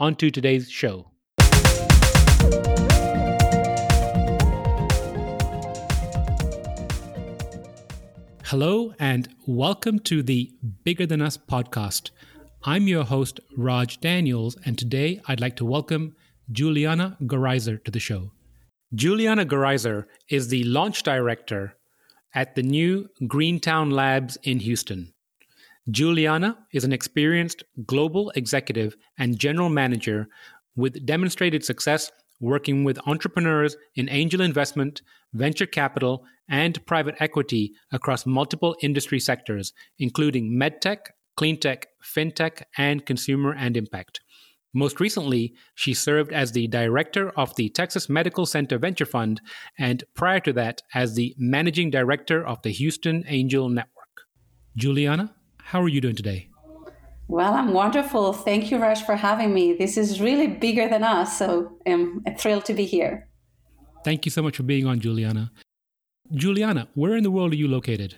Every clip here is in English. on to today's show. Hello, and welcome to the Bigger Than Us podcast. I'm your host, Raj Daniels, and today I'd like to welcome Juliana Gariser to the show. Juliana Gariser is the launch director at the new Greentown Labs in Houston. Juliana is an experienced global executive and general manager with demonstrated success working with entrepreneurs in angel investment, venture capital, and private equity across multiple industry sectors, including medtech, cleantech, fintech, and consumer and impact. Most recently, she served as the director of the Texas Medical Center Venture Fund, and prior to that, as the managing director of the Houston Angel Network. Juliana, how are you doing today? Well, I'm wonderful. Thank you, Raj, for having me. This is really bigger than us, so I'm thrilled to be here. Thank you so much for being on, Juliana. Juliana, where in the world are you located?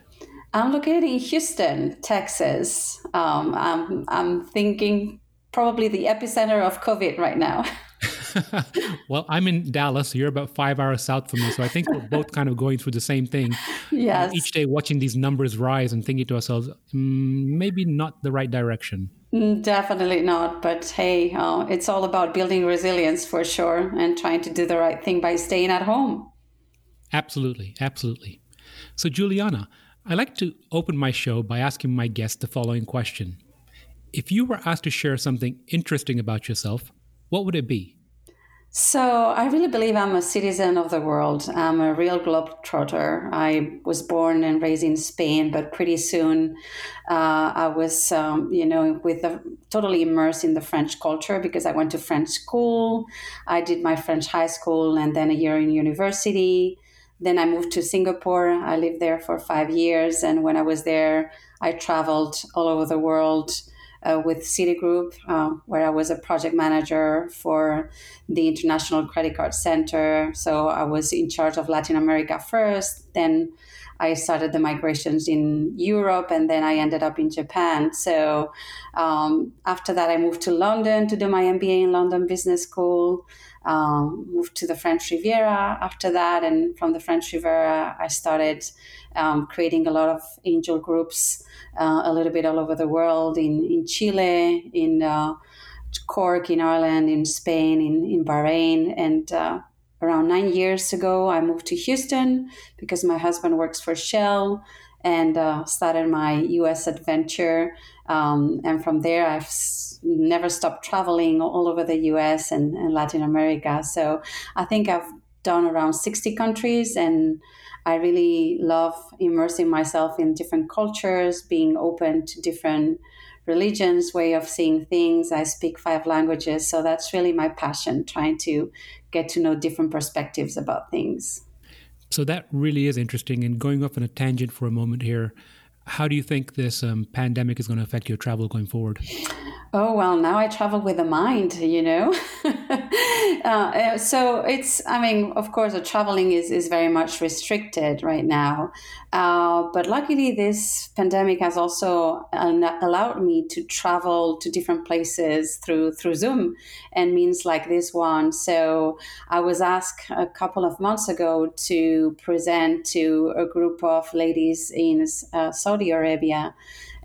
I'm located in Houston, Texas. I'm thinking probably the epicenter of COVID right now. Well, I'm in Dallas. You're about 5 hours south from me. So I think we're both kind of going through the same thing. Yes. Each day watching these numbers rise and thinking to ourselves, maybe not the right direction. Definitely not. But hey, it's all about building resilience for sure and trying to do the right thing by staying at home. Absolutely. Absolutely. So Juliana, I like to open my show by asking my guests the following question. If you were asked to share something interesting about yourself, what would it be? So I really believe I'm a citizen of the world. I'm a real globetrotter. I was born and raised in Spain, but pretty soon I was, totally immersed in the French culture because I went to French school. I did my French high school and then a year in university. Then I moved to Singapore. I lived there for 5 years. And when I was there, I traveled all over the world with Citigroup, where I was a project manager for the International Credit Card Center. So I was in charge of Latin America first, then I started the migrations in Europe, and then I ended up in Japan. So after that, I moved to London to do my MBA in London Business School, moved to the French Riviera after that. And from the French Riviera, I started creating a lot of angel groups a little bit all over the world, in Chile, in Cork, in Ireland, in Spain, in Bahrain, and around 9 years ago, I moved to Houston because my husband works for Shell and started my U.S. adventure. And from there, I've never stopped traveling all over the U.S. and Latin America. So I think I've done around 60 countries, and I really love immersing myself in different cultures, being open to different religions, way of seeing things. I speak 5 languages. So that's really my passion, trying to get to know different perspectives about things. So that really is interesting. And going off on a tangent for a moment here, how do you think this pandemic is going to affect your travel going forward? Oh, well, now I travel with a mind, so it's, of course, the traveling is very much restricted right now. But luckily, this pandemic has also allowed me to travel to different places through Zoom and means like this one. So I was asked a couple of months ago to present to a group of ladies in Saudi Arabia.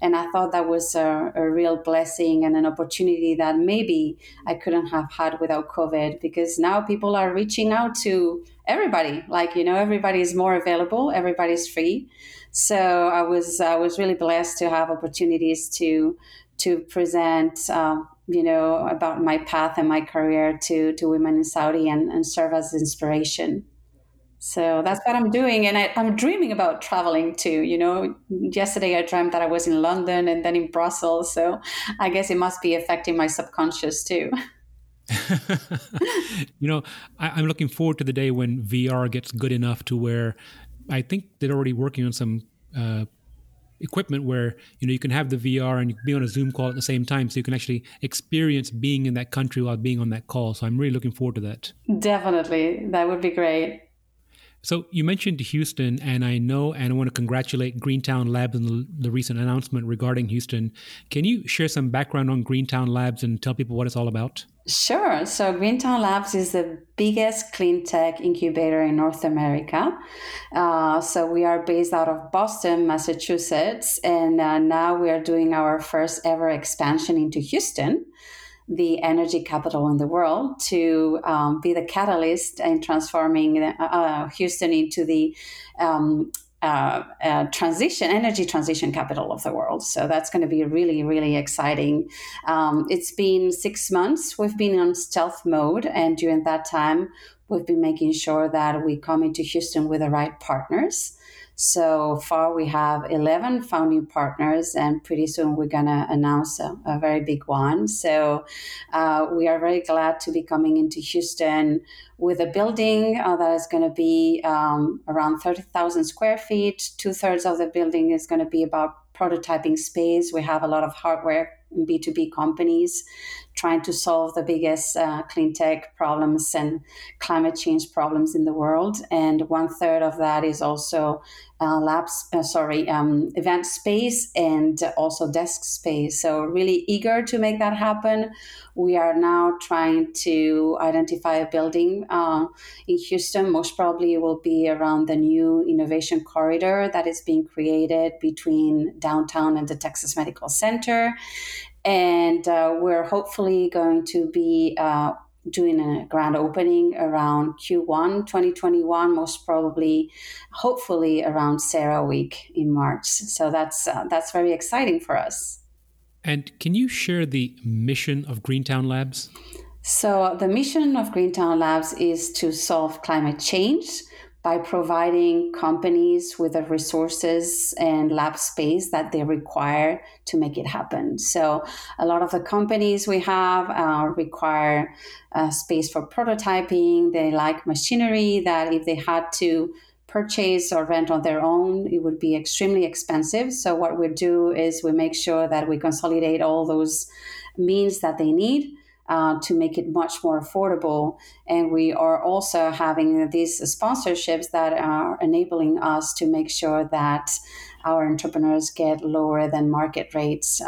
And I thought that was a real blessing and an opportunity that maybe I couldn't have had without COVID, because now people are reaching out to everybody. Everybody is more available, everybody's free. So I was really blessed to have opportunities to present, about my path and my career to women in Saudi and serve as inspiration. So that's what I'm doing. And I'm dreaming about traveling too. Yesterday I dreamt that I was in London and then in Brussels. So I guess it must be affecting my subconscious too. You know, I'm looking forward to the day when VR gets good enough to where I think they're already working on some equipment where, you know, you can have the VR and you can be on a Zoom call at the same time. So you can actually experience being in that country while being on that call. So I'm really looking forward to that. Definitely. That would be great. So you mentioned Houston, and I know, and I want to congratulate Greentown Labs and the recent announcement regarding Houston. Can you share some background on Greentown Labs and tell people what it's all about? Sure. So Greentown Labs is the biggest clean tech incubator in North America. So we are based out of Boston, Massachusetts, and now we are doing our first ever expansion into Houston, the energy capital in the world, to be the catalyst in transforming Houston into the energy transition capital of the world. So that's going to be really, really exciting. It's been 6 months. We've been on stealth mode, and during that time, we've been making sure that we come into Houston with the right partners. So far, we have 11 founding partners, and pretty soon we're going to announce a very big one. So we are very glad to be coming into Houston with a building that is going to be around 30,000 square feet. 2/3 of the building is going to be about prototyping space. We have a lot of hardware and B2B companies trying to solve the biggest clean tech problems and climate change problems in the world. And 1/3 of that is also event space and also desk space. So really eager to make that happen. We are now trying to identify a building in Houston. Most probably it will be around the new innovation corridor that is being created between downtown and the Texas Medical Center. And we're hopefully going to be doing a grand opening around Q1 2021, most probably, hopefully around CERAWeek Week in March. So that's very exciting for us. And can you share the mission of Greentown Labs? So the mission of Greentown Labs is to solve climate change by providing companies with the resources and lab space that they require to make it happen. So a lot of the companies we have require space for prototyping. They like machinery that if they had to purchase or rent on their own, it would be extremely expensive. So what we do is we make sure that we consolidate all those means that they need to make it much more affordable. And we are also having these sponsorships that are enabling us to make sure that our entrepreneurs get lower than market rates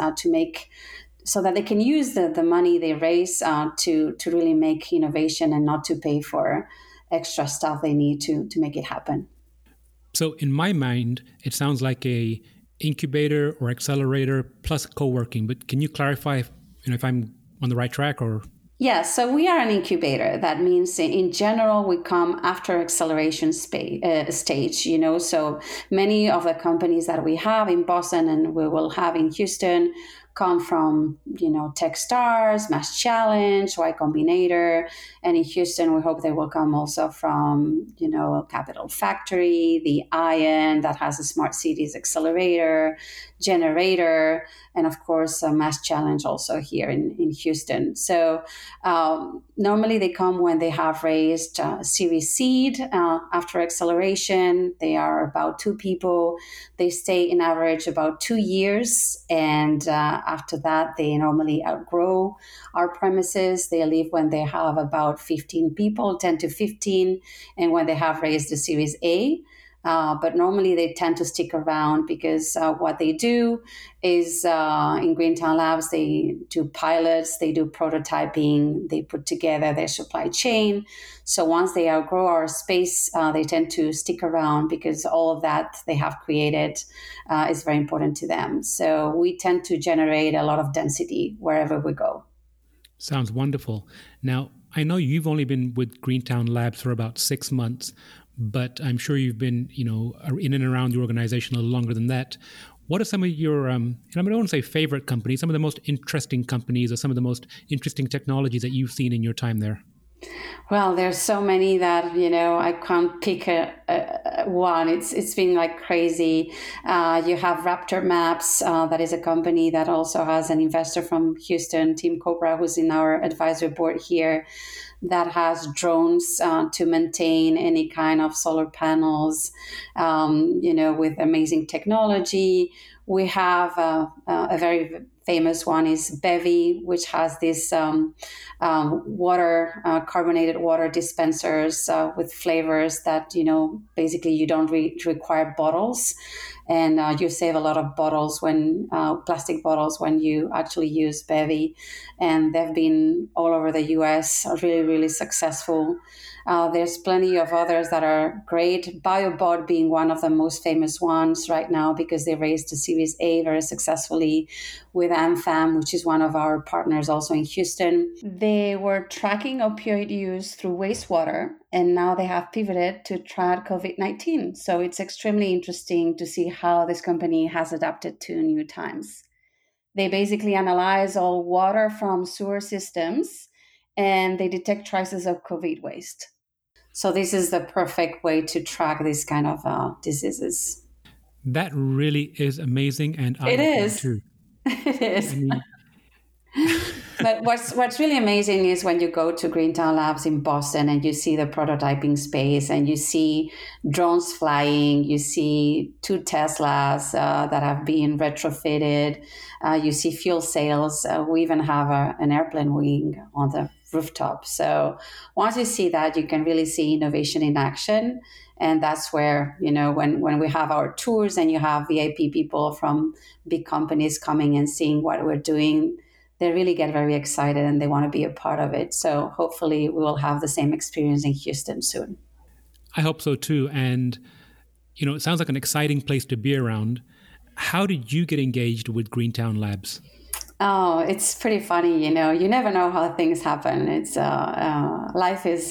so that they can use the money they raise to really make innovation and not to pay for extra stuff they need to make it happen. So in my mind, it sounds like a incubator or accelerator plus co-working, but can you clarify if I'm on the right track or? Yeah, so we are an incubator. That means in general, we come after acceleration stage, you know, so many of the companies that we have in Boston and we will have in Houston come from, you know, Techstars, Mass Challenge, Y Combinator, and in Houston, we hope they will come also from, you know, Capital Factory, the ION that has a Smart Cities Generator, and of course, Mass Challenge also here in Houston. So normally they come when they have raised Series Seed after acceleration. They are about 2 people. They stay in average about 2 years, and after that, they normally outgrow our premises. They leave when they have about 15 people, 10 to 15, and when they have raised the Series A. But normally they tend to stick around because what they do is in Greentown Labs, they do pilots, they do prototyping, they put together their supply chain. So once they outgrow our space, they tend to stick around because all of that they have created is very important to them. So we tend to generate a lot of density wherever we go. Sounds wonderful. Now, I know you've only been with Greentown Labs for about 6 months, but I'm sure you've been, you know, in and around the organization a little longer than that. What are some of your, and I don't want to say favorite companies, some of the most interesting companies or some of the most interesting technologies that you've seen in your time there? Well, there's so many that, you know, I can't pick one. It's been like crazy. You have Raptor Maps, that is a company that also has an investor from Houston, Tim Cobra, who's in our advisory board here, that has drones to maintain any kind of solar panels, you know, with amazing technology. We have a very famous one is Bevi, which has this water, carbonated water dispensers with flavors that, you know, basically you don't require bottles, and you save a lot of bottles when plastic bottles when you actually use Bevi, and they've been all over the U.S. really, really successful. There's plenty of others that are great, BioBot being one of the most famous ones right now because they raised the Series A very successfully with Ampham, which is one of our partners also in Houston. They were tracking opioid use through wastewater, and now they have pivoted to track COVID-19. So it's extremely interesting to see how this company has adapted to new times. They basically analyze all water from sewer systems, and they detect traces of COVID waste. So this is the perfect way to track these kind of diseases. That really is amazing, and it is too. It is. I mean... But what's really amazing is when you go to Greentown Labs in Boston and you see the prototyping space and you see drones flying, you see 2 Teslas that have been retrofitted, you see fuel cells. We even have an airplane wing on the rooftop. So once you see that, you can really see innovation in action. And that's where, you know, when we have our tours and you have VIP people from big companies coming and seeing what we're doing, they really get very excited and they want to be a part of it. So hopefully we will have the same experience in Houston soon. I hope so too. And, you know, it sounds like an exciting place to be around. How did you get engaged with Greentown Labs? Oh, it's pretty funny, you know. You never know how things happen. It's life is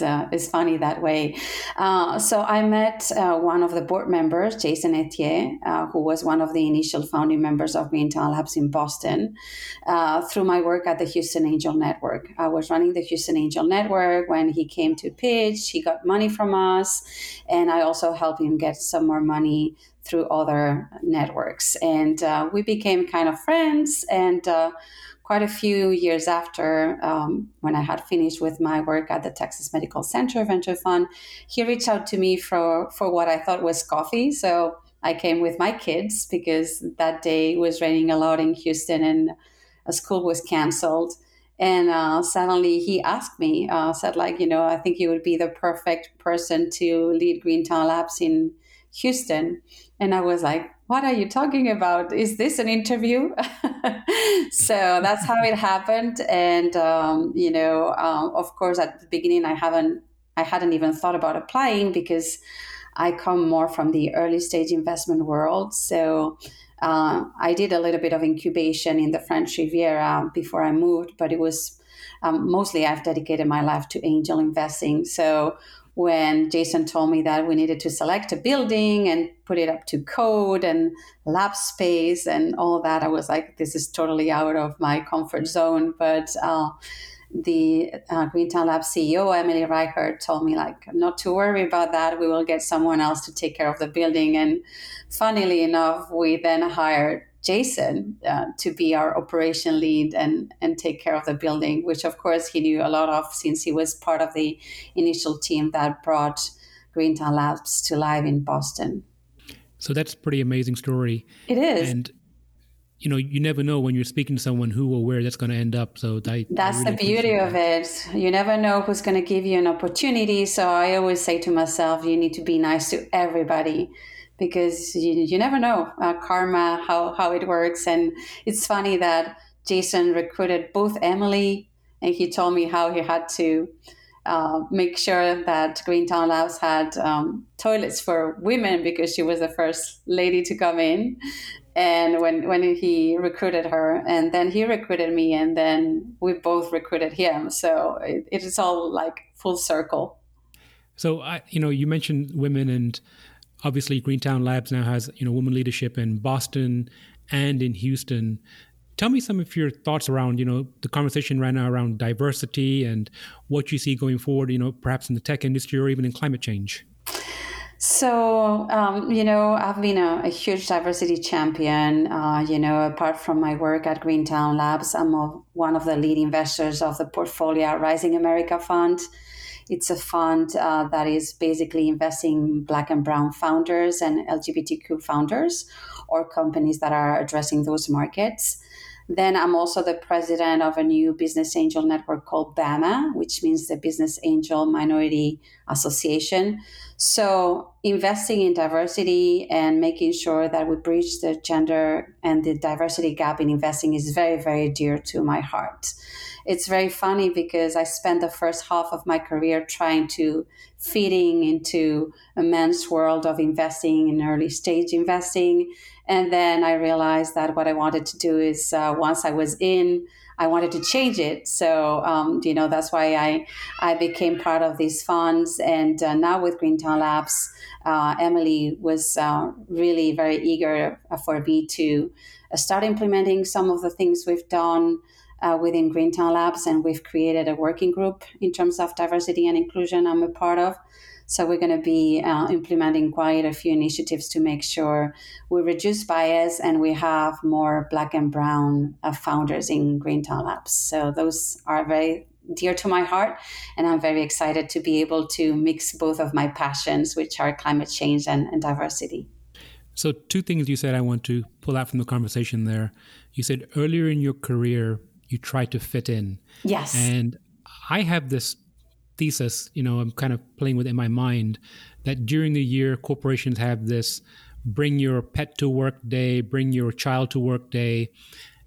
funny that way. So I met one of the board members, Jason Etier, who was one of the initial founding members of Meantile Labs in Boston, through my work at the Houston Angel Network. I was running the Houston Angel Network when he came to pitch. He got money from us, and I also helped him get some more money through other networks. And we became kind of friends. And quite a few years after, when I had finished with my work at the Texas Medical Center Venture Fund, he reached out to me for what I thought was coffee. So I came with my kids because that day it was raining a lot in Houston and a school was canceled. And suddenly he asked me, said like, you know, I think you would be the perfect person to lead Greentown Labs in Houston. And I was like, what are you talking about? Is this an interview? So that's how it happened. And, you know, of course, at the beginning, I hadn't even thought about applying because I come more from the early stage investment world. So I did a little bit of incubation in the French Riviera before I moved, but it was mostly I've dedicated my life to angel investing. So when Jason told me that we needed to select a building and put it up to code and lab space and all that, I was like, this is totally out of my comfort zone. But the Greentown Lab CEO, Emily Reichert, told me like, not to worry about that. We will get someone else to take care of the building. And funnily enough, we then hired Jason to be our operation lead and take care of the building, which of course he knew a lot of since he was part of the initial team that brought Greentown Labs to life in Boston. So that's a pretty amazing story. It is. And you know, you never know when you're speaking to someone who or where that's going to end up. So that's really the beauty of it. You never know who's going to give you an opportunity. So I always say to myself, you need to be nice to everybody, because you never know karma, how it works. And it's funny that Jason recruited both Emily, and he told me how he had to make sure that Greentown Labs had toilets for women because she was the first lady to come in. And when he recruited her, and then he recruited me, and then we both recruited him. So it is all like full circle. So, you know, you mentioned women, and obviously Greentown Labs now has, you know, women leadership in Boston and in Houston. Tell me some of your thoughts around, you know, the conversation right now around diversity and what you see going forward, you know, perhaps in the tech industry or even in climate change. So, you know, I've been a huge diversity champion. You know, apart from my work at Greentown Labs, I'm one of the lead investors of the Portfolia Rising America Fund. It's a fund that is basically investing in Black and Brown founders and LGBTQ founders or companies that are addressing those markets. Then I'm also the president of a new business angel network called Bama, which means the Business Angel Minority Association. So investing in diversity and making sure that we bridge the gender and the diversity gap in investing is very, very dear to my heart. It's very funny because I spent the first half of my career trying to fitting into a man's world of investing in early stage investing. And then I realized that what I wanted to do is once I was in, I wanted to change it. So, you know, that's why I became part of these funds. And now with Greentown Labs, Emily was really very eager for me to start implementing some of the things we've done within Greentown Labs, and we've created a working group in terms of diversity and inclusion I'm a part of. So we're going to be implementing quite a few initiatives to make sure we reduce bias and we have more Black and Brown founders in Greentown Labs. So those are very dear to my heart, and I'm very excited to be able to mix both of my passions, which are climate change and diversity. So two things you said I want to pull out from the conversation there. You said earlier in your career, you try to fit in. Yes. And I have this thesis, you know, I'm kind of playing with in my mind that during the year, corporations have this bring your pet to work day, bring your child to work day.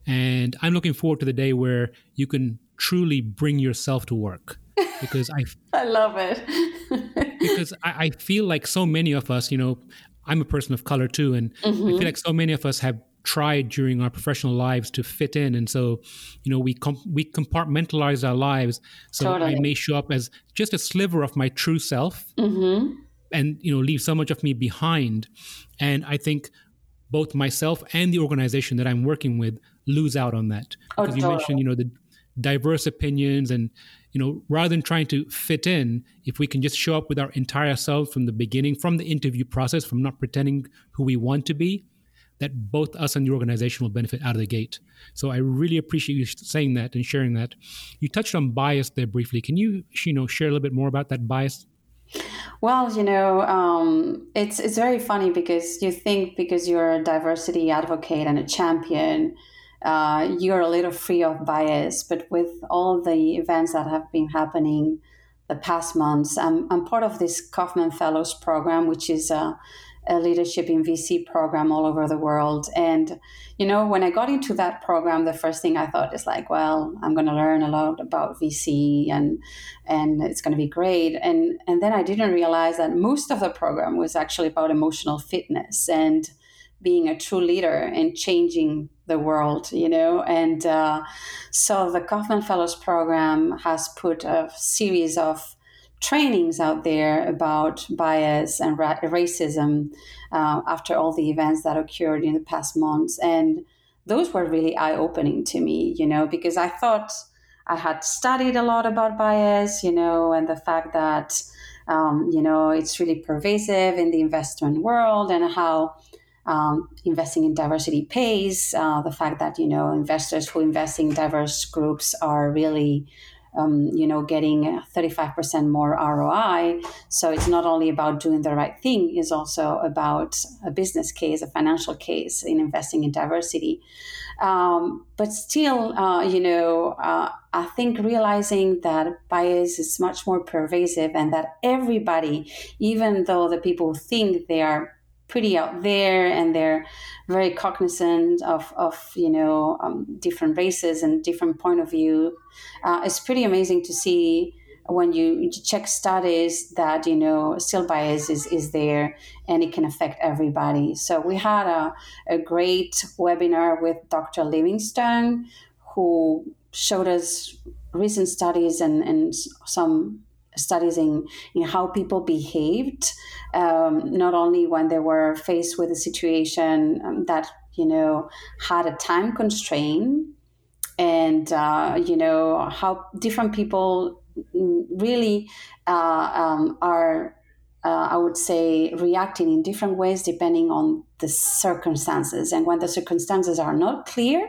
And I'm looking forward to the day where you can truly bring yourself to work. Because I love it. Because I feel like so many of us, you know, I'm a person of color too. And I feel like so many of us have tried during our professional lives to fit in. And so, you know, we compartmentalize our lives. So totally. I may show up as just a sliver of my true self and, you know, leave so much of me behind. And I think both myself and the organization that I'm working with lose out on that. Because you mentioned, you know, the diverse opinions and, you know, rather than trying to fit in, if we can just show up with our entire self from the beginning, from the interview process, from not pretending who we want to be, that both us and the organization will benefit out of the gate. So I really appreciate you saying that and sharing that. You touched on bias there briefly. Can you, you know, share a little bit more about that bias? Well, you know, it's very funny because you think because you're a diversity advocate and a champion, you're a little free of bias. But with all the events that have been happening the past months, I'm part of this Kaufman Fellows program, which is a leadership in VC program all over the world. And, you know, when I got into that program, the first thing I thought is like, well, I'm going to learn a lot about VC and it's going to be great. And then I didn't realize that most of the program was actually about emotional fitness and being a true leader and changing the world, you know. And so the Kaufman Fellows program has put a series of trainings out there about bias and racism after all the events that occurred in the past months. And those were really eye-opening to me, you know, because I thought I had studied a lot about bias, you know, and the fact that, you know, it's really pervasive in the investment world and how investing in diversity pays, the fact that, you know, investors who invest in diverse groups are really you know, getting 35% more ROI. So it's not only about doing the right thing, it's also about a business case, a financial case in investing in diversity. But still, you know, I think realizing that bias is much more pervasive and that everybody, even though the people think they are pretty out there and they're very cognizant of you know, different races and different point of view. It's pretty amazing to see when you check studies that, you know, still bias is there and it can affect everybody. So we had a great webinar with Dr. Livingstone, who showed us recent studies and some studies in how people behaved, not only when they were faced with a situation that you know, had a time constraint and, you know, how different people really are, I would say, reacting in different ways depending on the circumstances. And when the circumstances are not clear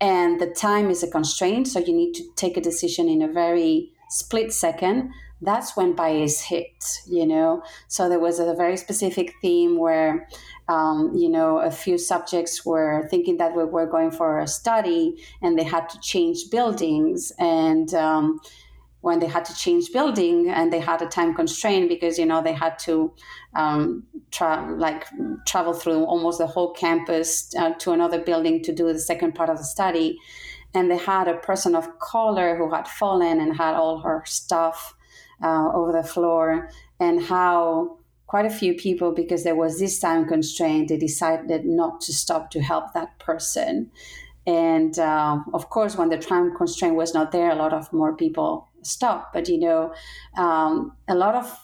and the time is a constraint, so you need to take a decision in a very split second, that's when bias hit, you know. So there was a very specific theme where, you know, a few subjects were thinking that we were going for a study and they had to change buildings. And when they had to change building and they had a time constraint because, you know, they had to travel through almost the whole campus to another building to do the second part of the study. And they had a person of color who had fallen and had all her stuff over the floor, and how quite a few people, because there was this time constraint, they decided not to stop to help that person. And of course, when the time constraint was not there, a lot of more people stopped. But, you know, a lot of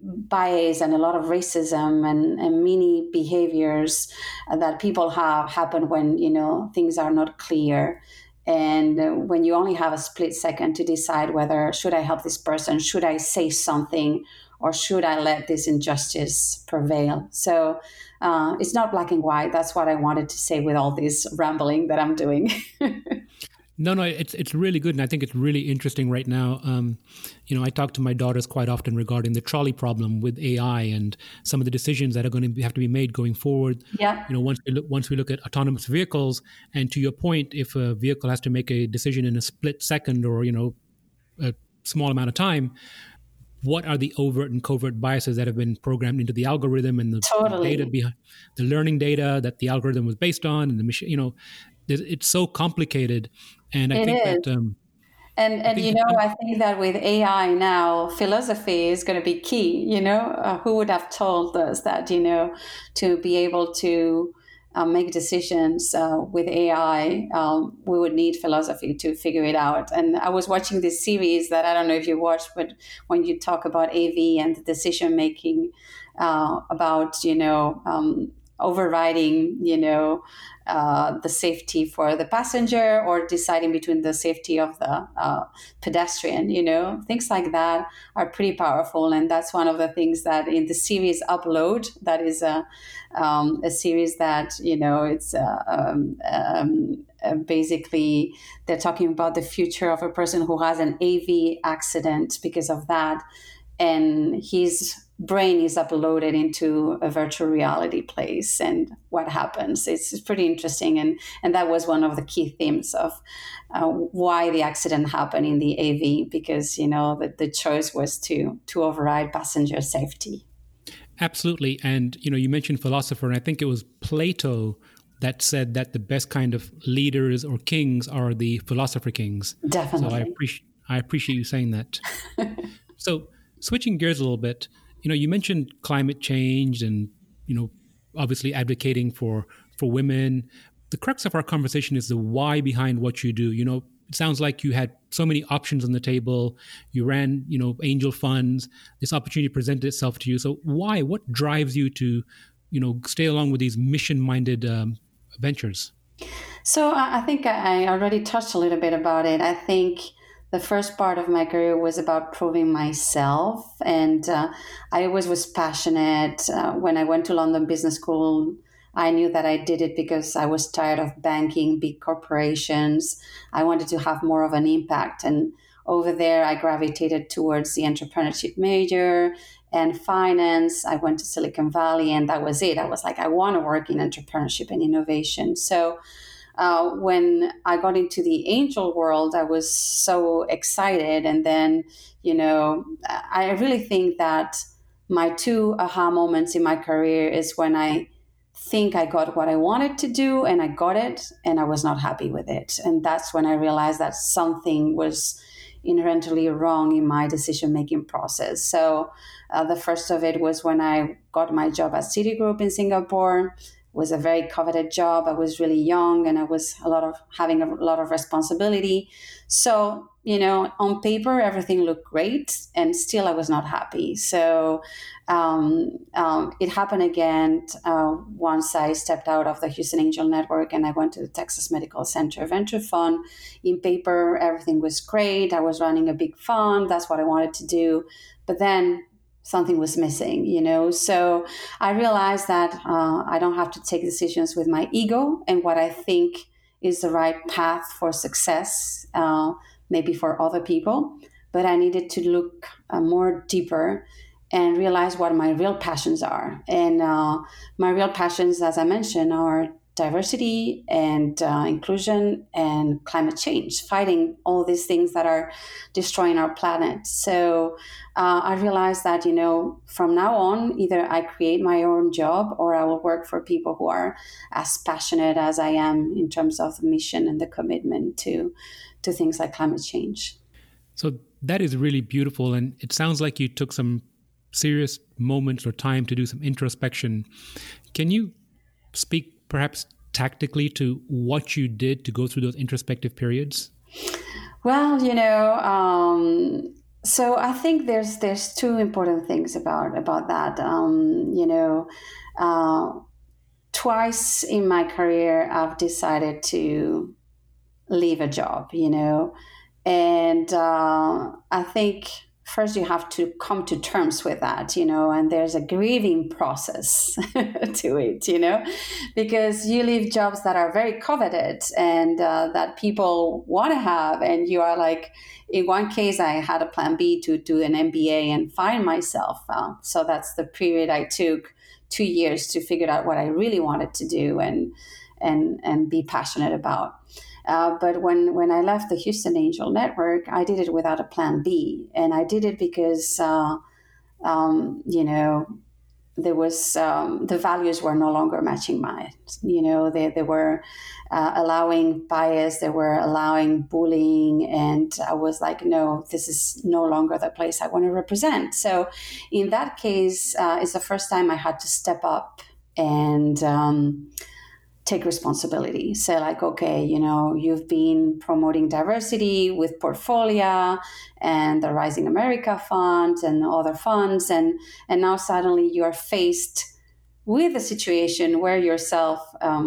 bias and a lot of racism and many behaviors that people have happen when, you know, things are not clear. And when you only have a split second to decide whether should I help this person, should I say something, or should I let this injustice prevail? So it's not black and white. That's what I wanted to say with all this rambling that I'm doing. No, it's really good. And I think it's really interesting right now. You know, I talk to my daughters quite often regarding the trolley problem with AI and some of the decisions that are going to have to be made going forward. Yeah. You know, once we look at autonomous vehicles, and to your point, if a vehicle has to make a decision in a split second or, you know, a small amount of time, what are the overt and covert biases that have been programmed into the algorithm and the data behind the learning data that the algorithm was based on, and the machine, you know, it's so complicated. And I think that with AI now, philosophy is going to be key. You know, who would have told us that, you know, to be able to make decisions with AI, we would need philosophy to figure it out. And I was watching this series that I don't know if you watched, but when you talk about AV and the decision making about, you know, overriding, you know, the safety for the passenger or deciding between the safety of the pedestrian, you know, things like that are pretty powerful. And that's one of the things that in the series Upload, that is a series that, you know, it's basically they're talking about the future of a person who has an AV accident because of that. And his brain is uploaded into a virtual reality place, and what happens. It's pretty interesting. And that was one of the key themes of why the accident happened in the AV, because, you know, the choice was to override passenger safety. Absolutely. And, you know, you mentioned philosopher, and I think it was Plato that said that the best kind of leaders or kings are the philosopher kings. Definitely. So I appreciate you saying that. So switching gears a little bit, you know, you mentioned climate change and, you know, obviously advocating for women. The crux of our conversation is the why behind what you do. You know, it sounds like you had so many options on the table. You ran, you know, angel funds. This opportunity presented itself to you. So why? What drives you to, you know, stay along with these mission-minded ventures? So I think I already touched a little bit about it. I think the first part of my career was about proving myself. And I always was passionate. When I went to London Business School, I knew that I did it because I was tired of banking, big corporations. I wanted to have more of an impact. And over there, I gravitated towards the entrepreneurship major and finance. I went to Silicon Valley, and that was it. I was like, I want to work in entrepreneurship and innovation. So when I got into the angel world, I was so excited. And then, you know, I really think that my two aha moments in my career is when I think I got what I wanted to do and I got it and I was not happy with it. And that's when I realized that something was inherently wrong in my decision-making process. So the first of it was when I got my job at Citigroup in Singapore. Was a very coveted job. I was really young and I was having a lot of responsibility. So you know, on paper, everything looked great, and still I was not happy. So it happened again once I stepped out of the Houston Angel Network and I went to the Texas Medical Center Venture Fund. In paper, everything was great. I was running a big fund. That's what I wanted to do. But then something was missing, you know. So I realized that I don't have to take decisions with my ego and what I think is the right path for success, maybe for other people, but I needed to look more deeper and realize what my real passions are. And my real passions, as I mentioned, are diversity and inclusion and climate change, fighting all these things that are destroying our planet. So I realized that, you know, from now on, either I create my own job or I will work for people who are as passionate as I am in terms of the mission and the commitment to things like climate change. So that is really beautiful. And it sounds like you took some serious moments or time to do some introspection. Can you speak perhaps tactically to what you did to go through those introspective periods? Well, you know, so I think there's two important things about that. You know, twice in my career, I've decided to leave a job, you know, and I think first you have to come to terms with that, you know, and there's a grieving process to it, you know, because you leave jobs that are very coveted and that people want to have. And you are like, in one case, I had a plan B to do an MBA and find myself. So that's the period I took 2 years to figure out what I really wanted to do and be passionate about. But when I left the Houston Angel Network, I did it without a plan B. And I did it because, you know, there was the values were no longer matching mine. You know, they were allowing bias, they were allowing bullying. And I was like, no, this is no longer the place I want to represent. So in that case, it's the first time I had to step up and take responsibility. Say like, okay, you know, you've been promoting diversity with Portfolia and the Rising America Fund and other funds. And now suddenly you're faced with a situation where yourself,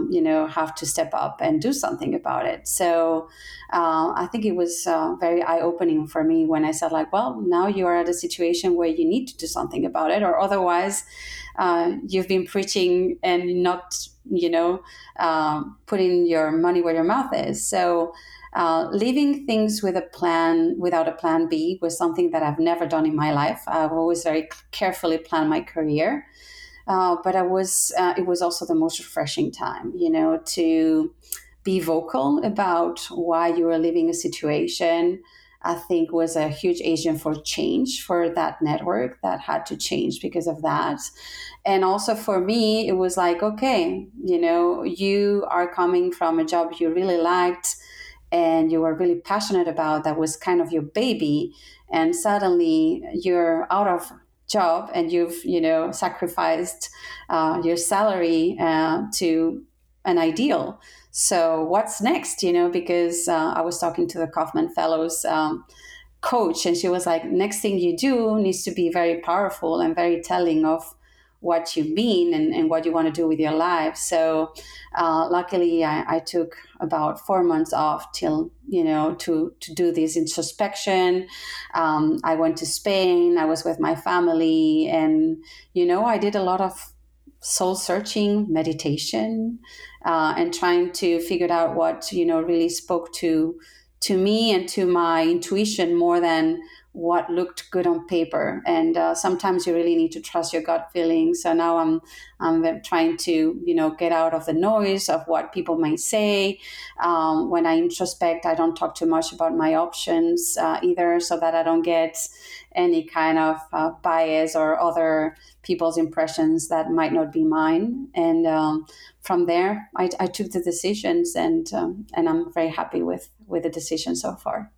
you know, have to step up and do something about it. So I think it was very eye-opening for me when I said like, well, now you are at a situation where you need to do something about it, or otherwise you've been preaching and not, you know, putting your money where your mouth is. So leaving things with a plan, without a plan B, was something that I've never done in my life. I've always very carefully planned my career. But it was also the most refreshing time, you know, to be vocal about why you were leaving a situation. I think was a huge agent for change for that network that had to change because of that. And also for me, it was like, okay, you know, you are coming from a job you really liked and you were really passionate about, that was kind of your baby. And suddenly you're out of job and you've, you know, sacrificed your salary to an ideal. So what's next, you know, because I was talking to the Kaufman Fellows coach, and she was like, next thing you do needs to be very powerful and very telling of what you mean and what you want to do with your life. So luckily I took about 4 months off till, you know, to do this introspection. I went to Spain, I was with my family, and, you know, I did a lot of soul searching, meditation, and trying to figure out what, you know, really spoke to me and to my intuition more than what looked good on paper. And sometimes you really need to trust your gut feeling. So now I'm trying to, you know, get out of the noise of what people might say. When I introspect, I don't talk too much about my options either, so that I don't get any kind of bias or other people's impressions that might not be mine. And from there, I took the decisions, and I'm very happy with the decision so far.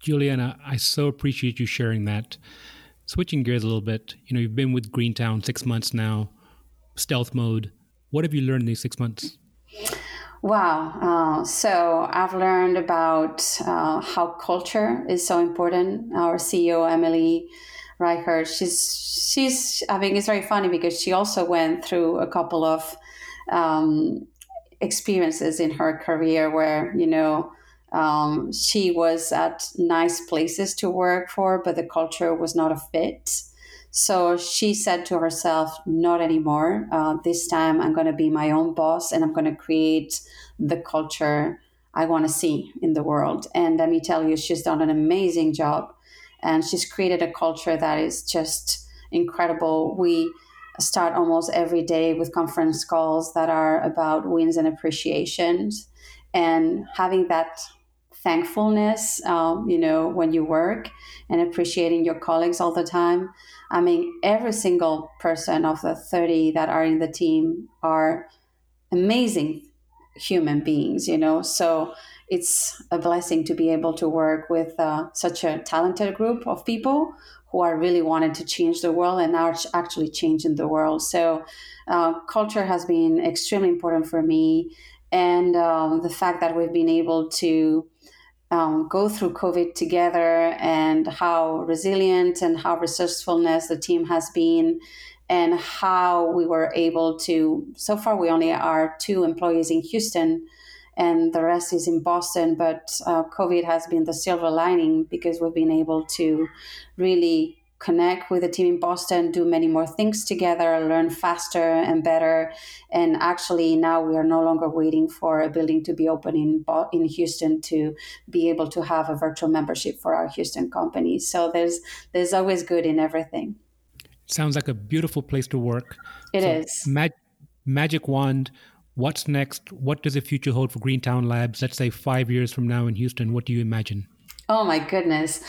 Juliana, I so appreciate you sharing that. Switching gears a little bit, you know, you've been with Greentown 6 months now, stealth mode. What have you learned in these 6 months? Wow. So I've learned about how culture is so important. Our CEO, Emily Reichert, she's I mean, it's very funny because she also went through a couple of experiences in her career where, you know, she was at nice places to work for, but the culture was not a fit. So she said to herself, not anymore. This time I'm going to be my own boss and I'm going to create the culture I want to see in the world. And let me tell you, she's done an amazing job and she's created a culture that is just incredible. We start almost every day with conference calls that are about wins and appreciations, and having that thankfulness, you know, when you work and appreciating your colleagues all the time. I mean, every single person of the 30 that are in the team are amazing human beings, you know, so it's a blessing to be able to work with such a talented group of people who are really wanting to change the world and are actually changing the world. So culture has been extremely important for me. And the fact that we've been able to go through COVID together, and how resilient and how resourcefulness the team has been, and how we were able to, so far we only are 2 employees in Houston and the rest is in Boston, but COVID has been the silver lining because we've been able to really connect with the team in Boston, do many more things together, learn faster and better. And actually now we are no longer waiting for a building to be open in Houston to be able to have a virtual membership for our Houston company. So there's always good in everything. Sounds like a beautiful place to work. It is. Magic wand, what's next? What does the future hold for Greentown Labs? Let's say 5 years from now in Houston, what do you imagine? Oh my goodness.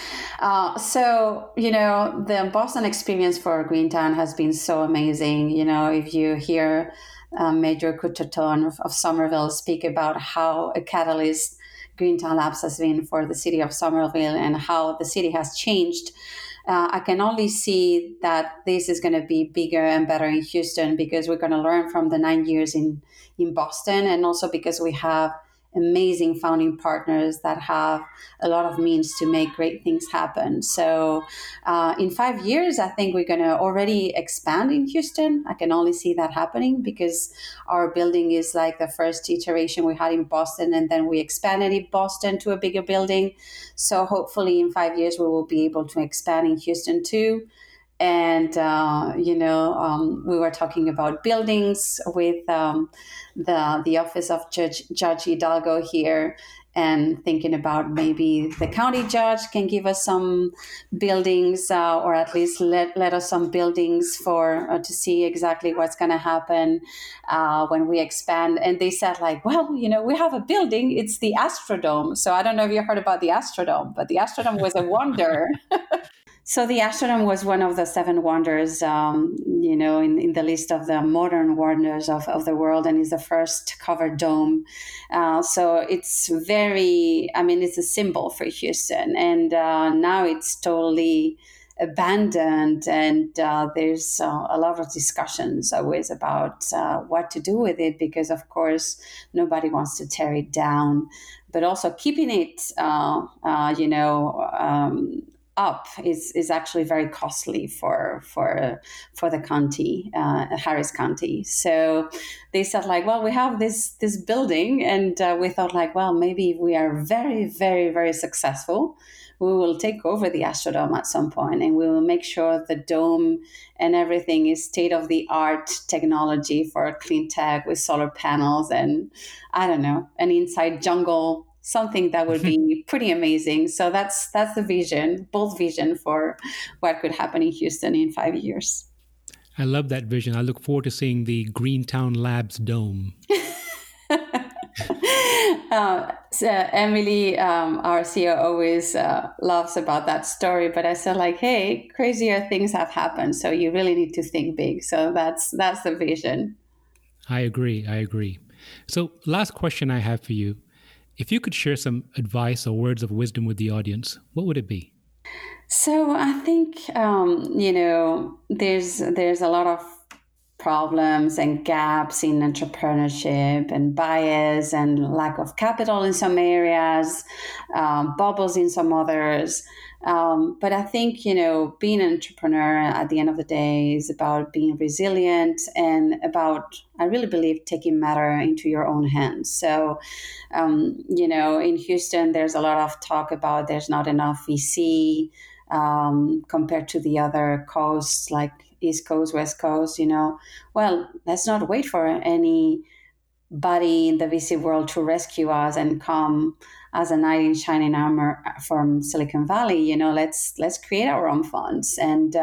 So, you know, the Boston experience for Greentown has been so amazing. You know, if you hear Major Couturton of Somerville speak about how a catalyst Greentown Labs has been for the city of Somerville and how the city has changed, I can only see that this is going to be bigger and better in Houston because we're going to learn from the 9 years in Boston, and also because we have amazing founding partners that have a lot of means to make great things happen. So in 5 years, I think we're going to already expand in Houston. I can only see that happening because our building is like the first iteration we had in Boston, and then we expanded in Boston to a bigger building. So hopefully in 5 years, we will be able to expand in Houston too. And, you know, we were talking about buildings with the office of Judge Hidalgo here, and thinking about maybe the county judge can give us some buildings, or at least let us some buildings for to see exactly what's going to happen when we expand. And they said like, well, you know, we have a building, it's the Astrodome. So I don't know if you heard about the Astrodome, but the Astrodome was a wonder. So the Astrodome was one of the 7 wonders, you know, in the list of the modern wonders of the world, and is the first covered dome. So it's very, I mean, it's a symbol for Houston, and now it's totally abandoned, and there's a lot of discussions always about what to do with it, because of course nobody wants to tear it down, but also keeping it, you know, up is actually very costly for the county, Harris County. So they said like, well, we have this building, and we thought like, well, maybe if we are very, very, very successful, we will take over the Astrodome at some point, and we will make sure the dome and everything is state-of-the-art technology for clean tech with solar panels and, I don't know, an inside jungle, something that would be pretty amazing. So that's the vision, bold vision for what could happen in Houston in 5 years. I love that vision. I look forward to seeing the Greentown Labs Dome. So Emily, our CEO, always laughs about that story, but I said like, hey, crazier things have happened, so you really need to think big. So that's the vision. I agree. So last question I have for you. If you could share some advice or words of wisdom with the audience, what would it be? So I think, you know, there's a lot of problems and gaps in entrepreneurship and bias and lack of capital in some areas, bubbles in some others. But I think, you know, being an entrepreneur at the end of the day is about being resilient and about, I really believe, taking matter into your own hands. So, you know, in Houston, there's a lot of talk about there's not enough VC compared to the other coasts like East Coast, West Coast, you know. Well, let's not wait for anybody in the VC world to rescue us and come as a knight in shining armor from Silicon Valley. You know, let's create our own funds. And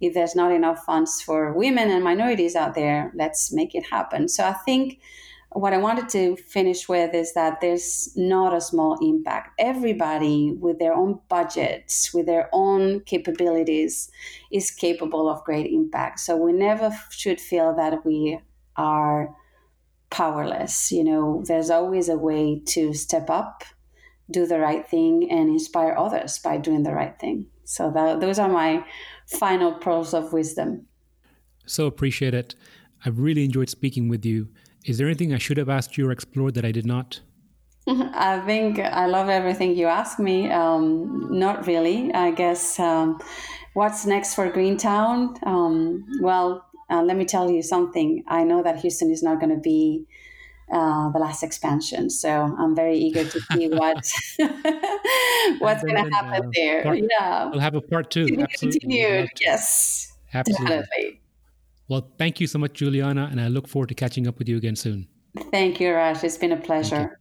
if there's not enough funds for women and minorities out there, let's make it happen. So I think what I wanted to finish with is that there's not a small impact. Everybody with their own budgets, with their own capabilities, is capable of great impact. So we never should feel that we are powerless. You know, there's always a way to step up, do the right thing, and inspire others by doing the right thing. So those are my final pearls of wisdom. So appreciate it. I've really enjoyed speaking with you. Is there anything I should have asked you or explored that I did not? I think I love everything you asked me. Not really. I guess what's next for Greentown? Let me tell you something. I know that Houston is not going to be the last expansion. So I'm very eager to see what's going to happen there. We'll have a part two. Continued. Yes, absolutely. Definitely. Well, thank you so much, Juliana, and I look forward to catching up with you again soon. Thank you, Raj. It's been a pleasure.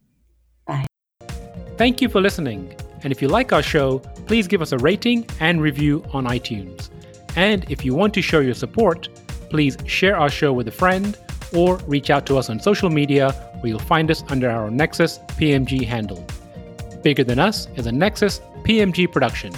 Bye. Thank you for listening. And if you like our show, please give us a rating and review on iTunes. And if you want to show your support, please share our show with a friend or reach out to us on social media, where you'll find us under our Nexus PMG handle. Bigger Than Us is a Nexus PMG production.